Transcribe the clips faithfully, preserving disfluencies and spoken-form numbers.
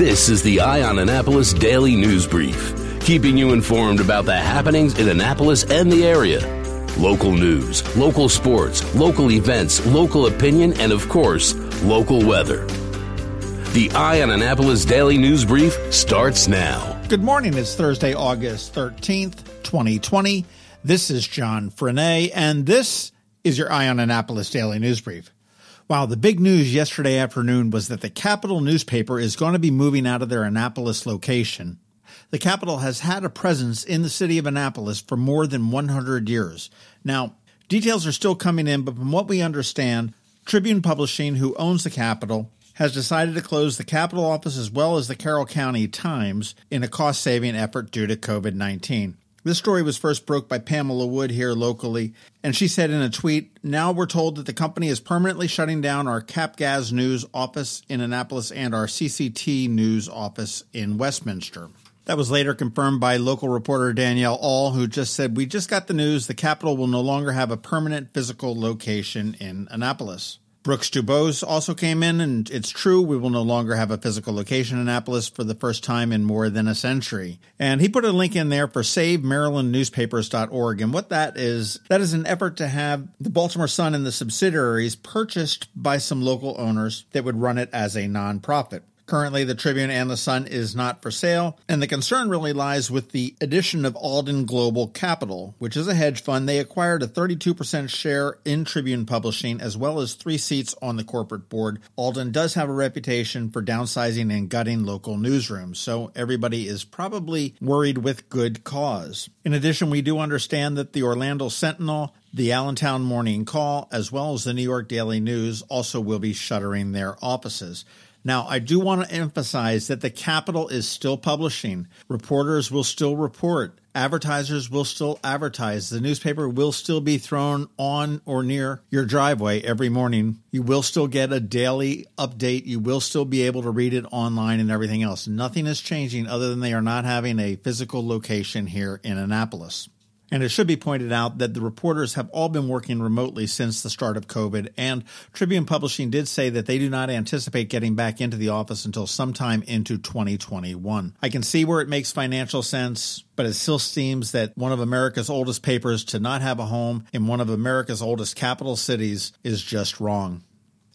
This is the Eye on Annapolis Daily News Brief, keeping you informed about the happenings in Annapolis and the area. Local news, local sports, local events, local opinion, and of course, local weather. The Eye on Annapolis Daily News Brief starts now. Good morning. It's Thursday, August thirteenth, twenty twenty. This is John Frenet, and this is your Eye on Annapolis Daily News Brief. Wow, the big news yesterday afternoon was that the Capital newspaper is going to be moving out of their Annapolis location. The Capital has had a presence in the city of Annapolis for more than one hundred years. Now, details are still coming in, but from what we understand, Tribune Publishing, who owns the Capital, has decided to close the Capital office as well as the Carroll County Times in a cost-saving effort due to COVID nineteen. This story was first broke by Pamela Wood here locally, and she said in a tweet, "Now we're told that the company is permanently shutting down our CapGaz News office in Annapolis and our C C T News office in Westminster." That was later confirmed by local reporter Danielle All, who just said, "We just got the news. The Capitol will no longer have a permanent physical location in Annapolis." Brooks DuBose also came in, and "It's true, we will no longer have a physical location in Annapolis for the first time in more than a century." And he put a link in there for Save Maryland Newspapers dot org. And what that is, that is an effort to have the Baltimore Sun and the subsidiaries purchased by some local owners that would run it as a nonprofit. Currently, the Tribune and the Sun is not for sale, and the concern really lies with the addition of Alden Global Capital, which is a hedge fund. They acquired a thirty-two percent share in Tribune Publishing, as well as three seats on the corporate board. Alden does have a reputation for downsizing and gutting local newsrooms, so everybody is probably worried with good cause. In addition, we do understand that the Orlando Sentinel, the Allentown Morning Call, as well as the New York Daily News also will be shuttering their offices. Now, I do want to emphasize that the Capital is still publishing. Reporters will still report. Advertisers will still advertise. The newspaper will still be thrown on or near your driveway every morning. You will still get a daily update. You will still be able to read it online and everything else. Nothing is changing other than they are not having a physical location here in Annapolis. And it should be pointed out that the reporters have all been working remotely since the start of COVID, and Tribune Publishing did say that they do not anticipate getting back into the office until sometime into twenty twenty-one. I can see where it makes financial sense, but it still seems that one of America's oldest papers to not have a home in one of America's oldest capital cities is just wrong.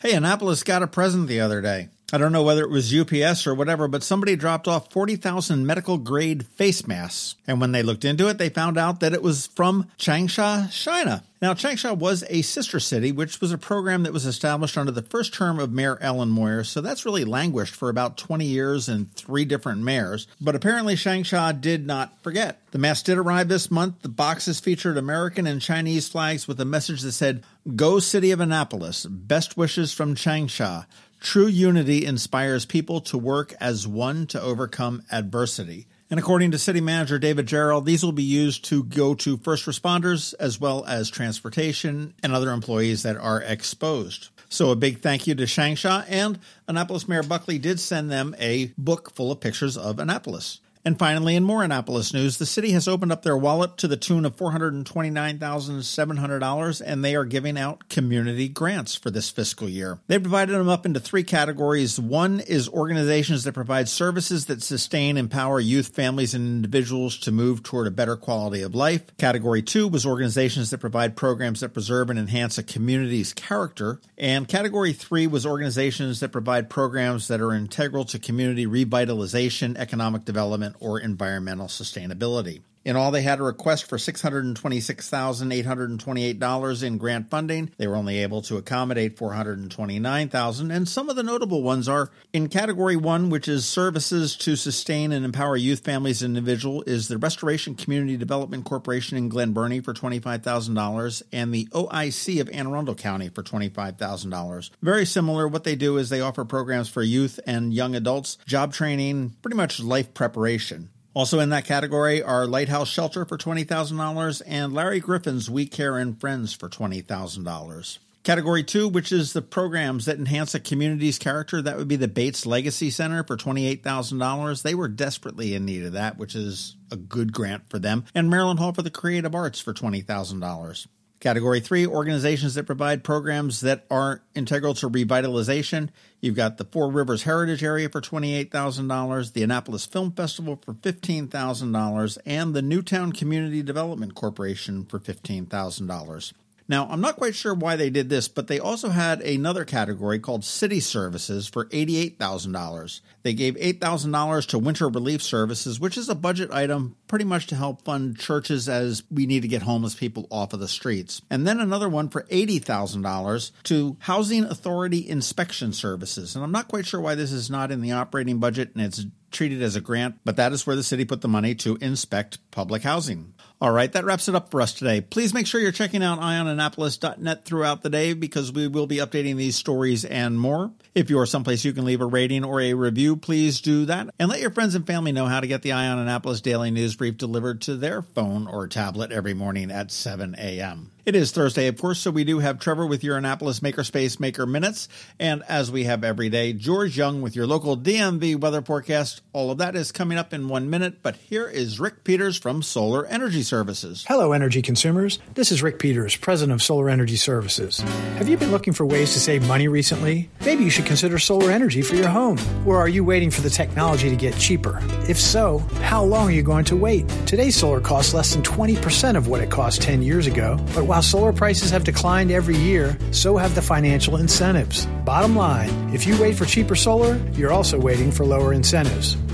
Hey, Annapolis got a present the other day. I don't know whether it was U P S or whatever, but somebody dropped off forty thousand medical grade face masks. And when they looked into it, they found out that it was from Changsha, China. Now, Changsha was a sister city, which was a program that was established under the first term of Mayor Ellen Moyer, so that's really languished for about twenty years and three different mayors. But apparently, Changsha did not forget. The masks did arrive this month. The boxes featured American and Chinese flags with a message that said, "Go City of Annapolis, best wishes from Changsha. True unity inspires people to work as one to overcome adversity." And according to City Manager David Jarrell, these will be used to go to first responders as well as transportation and other employees that are exposed. So a big thank you to Changsha, and Annapolis Mayor Buckley did send them a book full of pictures of Annapolis. And finally, in more Annapolis news, the city has opened up their wallet to the tune of four hundred twenty-nine thousand seven hundred dollars, and they are giving out community grants for this fiscal year. They've divided them up into three categories. One is organizations that provide services that sustain and empower youth, families, and individuals to move toward a better quality of life. Category two was organizations that provide programs that preserve and enhance a community's character. And category three was organizations that provide programs that are integral to community revitalization, economic development, or environmental sustainability. In all, they had a request for six hundred twenty-six thousand eight hundred twenty-eight dollars in grant funding. They were only able to accommodate four hundred twenty-nine thousand dollars, and some of the notable ones are in Category one, which is services to sustain and empower youth, families, and individuals, is the Restoration Community Development Corporation in Glen Burnie for twenty-five thousand dollars and the O I C of Anne Arundel County for twenty-five thousand dollars. Very similar. What they do is they offer programs for youth and young adults, job training, pretty much life preparation. Also in that category are Lighthouse Shelter for twenty thousand dollars and Larry Griffin's We Care and Friends for twenty thousand dollars. Category two, which is the programs that enhance a community's character, that would be the Bates Legacy Center for twenty-eight thousand dollars. They were desperately in need of that, which is a good grant for them. And Maryland Hall for the Creative Arts for twenty thousand dollars. Category three, organizations that provide programs that are integral to revitalization. You've got the Four Rivers Heritage Area for twenty-eight thousand dollars, the Annapolis Film Festival for fifteen thousand dollars, and the Newtown Community Development Corporation for fifteen thousand dollars. Now, I'm not quite sure why they did this, but they also had another category called City Services for eighty-eight thousand dollars. They gave eight thousand dollars to Winter Relief Services, which is a budget item pretty much to help fund churches as we need to get homeless people off of the streets. And then another one for eighty thousand dollars to Housing Authority Inspection Services. And I'm not quite sure why this is not in the operating budget and it's treated as a grant, but that is where the city put the money to inspect public housing. All right, that wraps it up for us today. Please make sure you're checking out ion annapolis dot net throughout the day because we will be updating these stories and more. If you are someplace you can leave a rating or a review, please do that. And let your friends and family know how to get the Ion Annapolis Daily News Brief delivered to their phone or tablet every morning at seven a.m. It is Thursday, of course, so we do have Trevor with your Annapolis Makerspace Maker Minutes. And as we have every day, George Young with your local D M V weather forecast. All of that is coming up in one minute, but here is Rick Peters from Solar Energy Services. Hello, energy consumers. This is Rick Peters, president of Solar Energy Services. Have you been looking for ways to save money recently? Maybe you should consider solar energy for your home. Or are you waiting for the technology to get cheaper? If so, how long are you going to wait? Today's solar costs less than twenty percent of what it cost ten years ago, but while solar prices have declined every year, so have the financial incentives. Bottom line, if you wait for cheaper solar, you're also waiting for lower incentives.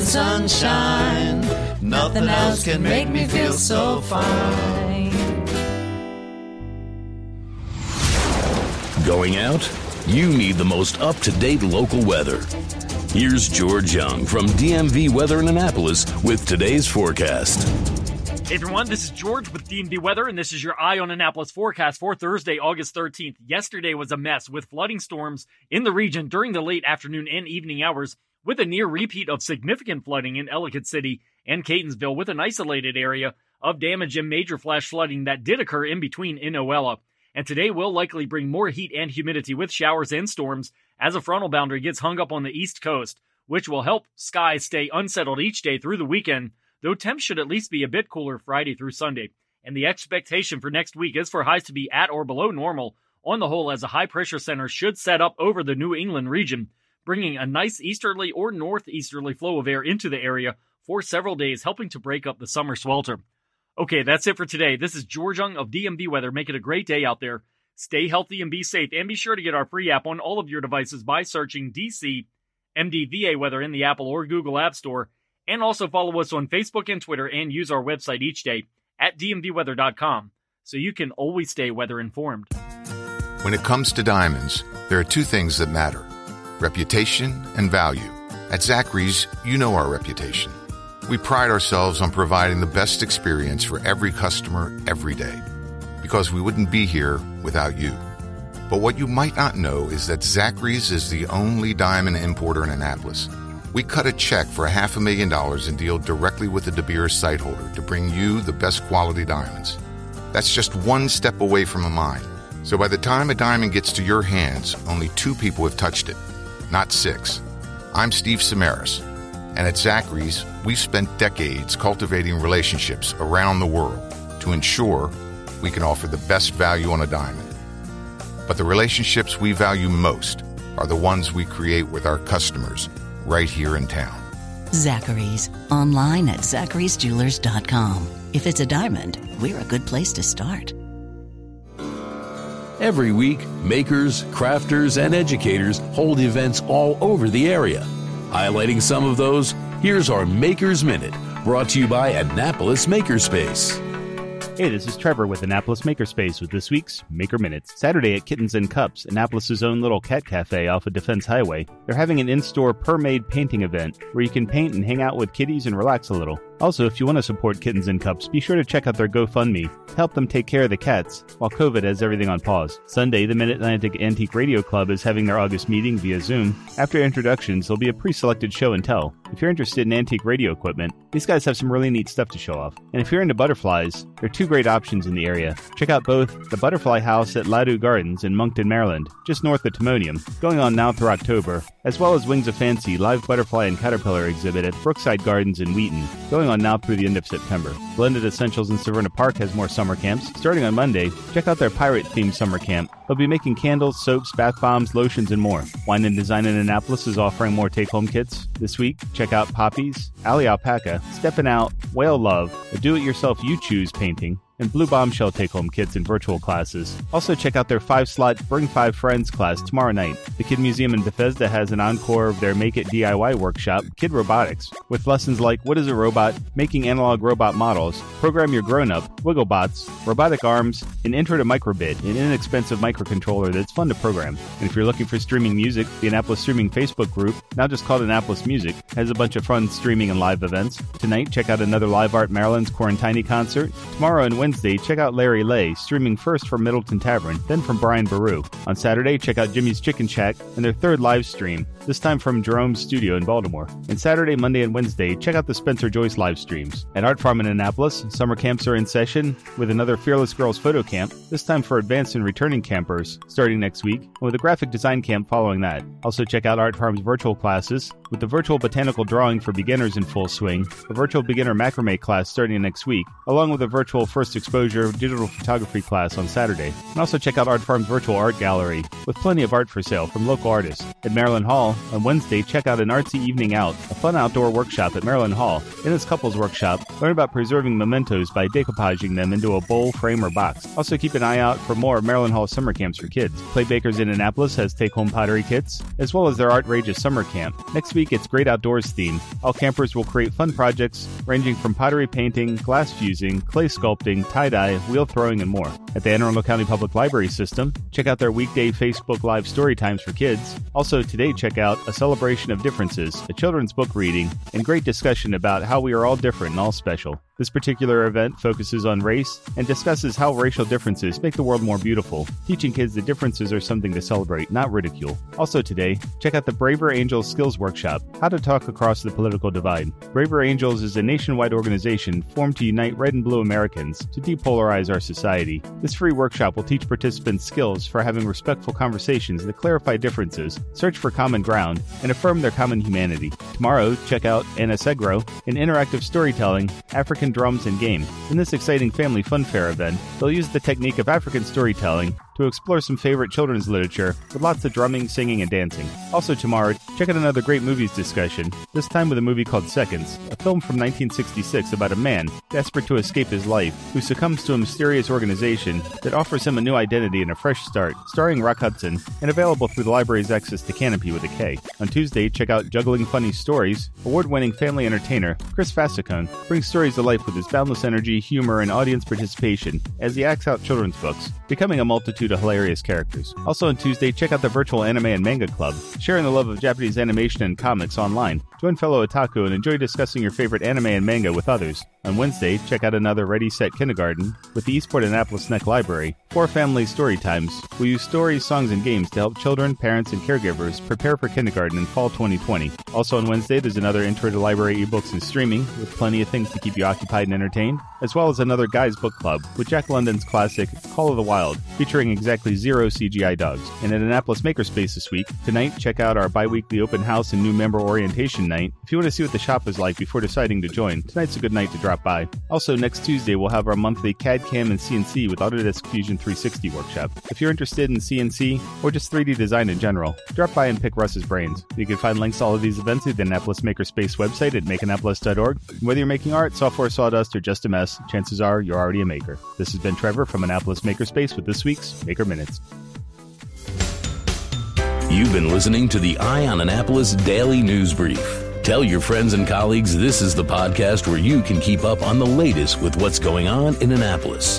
sunshine, nothing else can make me feel so fine. Going out? You need the most up-to-date local weather. Here's George Young from D M V Weather in Annapolis with today's forecast. Hey everyone, this is George with D M V Weather, and this is your Eye on Annapolis forecast for Thursday, August thirteenth. Yesterday was a mess with flooding storms in the region during the late afternoon and evening hours, with a near repeat of significant flooding in Ellicott City and Catonsville, with an isolated area of damage and major flash flooding that did occur in between in Oella. And today will likely bring more heat and humidity with showers and storms, as a frontal boundary gets hung up on the east coast, which will help skies stay unsettled each day through the weekend, though temps should at least be a bit cooler Friday through Sunday. And the expectation for next week is for highs to be at or below normal on the whole, as a high-pressure center should set up over the New England region, bringing a nice easterly or northeasterly flow of air into the area for several days, helping to break up the summer swelter. Okay, that's it for today. This is George Young of D M V Weather. Make it a great day out there. Stay healthy and be safe, and be sure to get our free app on all of your devices by searching D C M D V A Weather in the Apple or Google App Store, and also follow us on Facebook and Twitter, and use our website each day at d m v weather dot com, so you can always stay weather informed. When it comes to diamonds, there are two things that matter: reputation and value. At Zachary's, you know our reputation. We pride ourselves on providing the best experience for every customer every day, because we wouldn't be here without you. But what you might not know is that Zachary's is the only diamond importer in Annapolis. We cut a check for a half a million dollars and deal directly with the De Beers site holder to bring you the best quality diamonds. That's just one step away from a mine. So by the time a diamond gets to your hands, only two people have touched it, not six. I'm Steve Samaras, and at Zachary's, we've spent decades cultivating relationships around the world to ensure we can offer the best value on a diamond. But the relationships we value most are the ones we create with our customers right here in town. Zachary's, online at zacharys jewelers dot com. If it's a diamond, we're a good place to start. Every week, makers, crafters, and educators hold events all over the area. Highlighting some of those, here's our Maker's Minute, brought to you by Annapolis Makerspace. Hey, this is Trevor with Annapolis Makerspace with this week's Maker Minutes. Saturday at Kittens and Cups, Annapolis' own little cat cafe off of Defense Highway, they're having an in-store per-made painting event where you can paint and hang out with kitties and relax a little. Also, if you want to support Kittens and Cups, be sure to check out their GoFundMe to help them take care of the cats while COVID has everything on pause. Sunday, the Mid-Atlantic Antique Radio Club is having their August meeting via Zoom. After introductions, there'll be a pre-selected show and tell. If you're interested in antique radio equipment, these guys have some really neat stuff to show off. And if you're into butterflies, there are two great options in the area. Check out both the Butterfly House at Ladue Gardens in Moncton, Maryland, just north of Timonium, going on now through October, as well as Wings of Fancy live butterfly and caterpillar exhibit at Brookside Gardens in Wheaton, going on now through the end of September. Blended Essentials in Severna Park has more summer camps. Starting on Monday, check out their pirate-themed summer camp. They'll be making candles, soaps, bath bombs, lotions, and more. Wine and Design in Annapolis is offering more take-home kits. This week, check out Poppies, Alley Alpaca, Steppin' Out, Whale Love, a do-it-yourself you choose painting, and Blue Bombshell take-home kits and virtual classes. Also check out their five-slot Bring Five Friends class tomorrow night. The Kid Museum in Bethesda has an encore of their Make It D I Y workshop, Kid Robotics, with lessons like What is a Robot, Making Analog Robot Models, Program Your Grown-Up, Wigglebots, Robotic Arms, and Intro to Microbit, an inexpensive microcontroller that's fun to program. And if you're looking for streaming music, the Annapolis Streaming Facebook group, now just called Annapolis Music, has a bunch of fun streaming and live events. Tonight, check out another Live Art Maryland's Quarantini concert. Tomorrow and Wednesday, Wednesday, check out Larry Lay, streaming first from Middleton Tavern, then from Brian Baru. On Saturday, check out Jimmy's Chicken Shack and their third live stream, this time from Jerome's studio in Baltimore. And Saturday, Monday, and Wednesday, check out the Spencer Joyce live streams. At Art Farm in Annapolis, summer camps are in session with another Fearless Girls photo camp, this time for advanced and returning campers, starting next week, and with a graphic design camp following that. Also check out Art Farm's virtual classes, with the virtual botanical drawing for beginners in full swing, a virtual beginner macrame class starting next week, along with a virtual first exposure digital photography class on Saturday. And also check out Art Farm's virtual art gallery, with plenty of art for sale from local artists. At Maryland Hall, on Wednesday, check out an artsy evening out, a fun outdoor workshop at Maryland Hall. In this couples workshop, learn about preserving mementos by decoupaging them into a bowl, frame, or box. Also keep an eye out for more Maryland Hall summer camps for kids. Clay Bakers in Annapolis has take-home pottery kits, as well as their Artrageous summer camp. Next week, it's Great Outdoors theme. All campers will create fun projects ranging from pottery painting, glass fusing, clay sculpting, tie-dye, wheel throwing, and more. At the Anne Arundel County Public Library System, check out their weekday Facebook Live story times for kids. Also today, check out A Celebration of Differences, a children's book reading, and great discussion about how we are all different and all special. This particular event focuses on race and discusses how racial differences make the world more beautiful, teaching kids that differences are something to celebrate, not ridicule. Also today, check out the Braver Angels Skills Workshop, How to Talk Across the Political Divide. Braver Angels is a nationwide organization formed to unite red and blue Americans to depolarize our society. This free workshop will teach participants skills for having respectful conversations that clarify differences, search for common ground, and affirm their common humanity. Tomorrow, check out Anasegro, an interactive storytelling, African drums and game. In this exciting family fun fair event, they'll use the technique of African storytelling to explore some favorite children's literature with lots of drumming, singing, and dancing. Also tomorrow, check out another great movies discussion, this time with a movie called Seconds, a film from nineteen sixty-six about a man desperate to escape his life who succumbs to a mysterious organization that offers him a new identity and a fresh start, starring Rock Hudson, and available through the library's access to Canopy with a K. On Tuesday, check out Juggling Funny Stories. Award-winning family entertainer Chris Fasicone brings stories to life with his boundless energy, humor, and audience participation as he acts out children's books, becoming a multitude of hilarious characters. Also on Tuesday, check out the virtual anime and manga club, sharing the love of Japanese animation and comics online. Join fellow otaku and enjoy discussing your favorite anime and manga with others. On Wednesday, check out another Ready Set Kindergarten with the Eastport Annapolis Neck Library. Four family story times will use stories, songs, and games to help children, parents, and caregivers prepare for kindergarten in fall twenty twenty. Also on Wednesday, there's another Intro to Library ebooks and streaming with plenty of things to keep you occupied and entertained, as well as another Guys Book Club with Jack London's classic Call of the Wild, featuring exactly zero C G I dogs. And at Annapolis Makerspace this week, tonight, check out our bi-weekly open house and new member orientation night if you want to see what the shop is like before deciding to join. Tonight's a good night to drop by. Also, next Tuesday, we'll have our monthly C A D, C A M, and C N C with Autodesk Fusion three sixty workshop. If you're interested in C N C or just three D design in general, drop by and pick Russ's brains. You can find links to all of these events at the Annapolis Makerspace website at make annapolis dot org. Whether you're making art, software, sawdust, or just a mess, chances are you're already a maker. This has been Trevor from Annapolis Makerspace with this week's Maker Minutes. You've been listening to the Eye on Annapolis Daily News Brief. Tell your friends and colleagues this is the podcast where you can keep up on the latest with what's going on in Annapolis.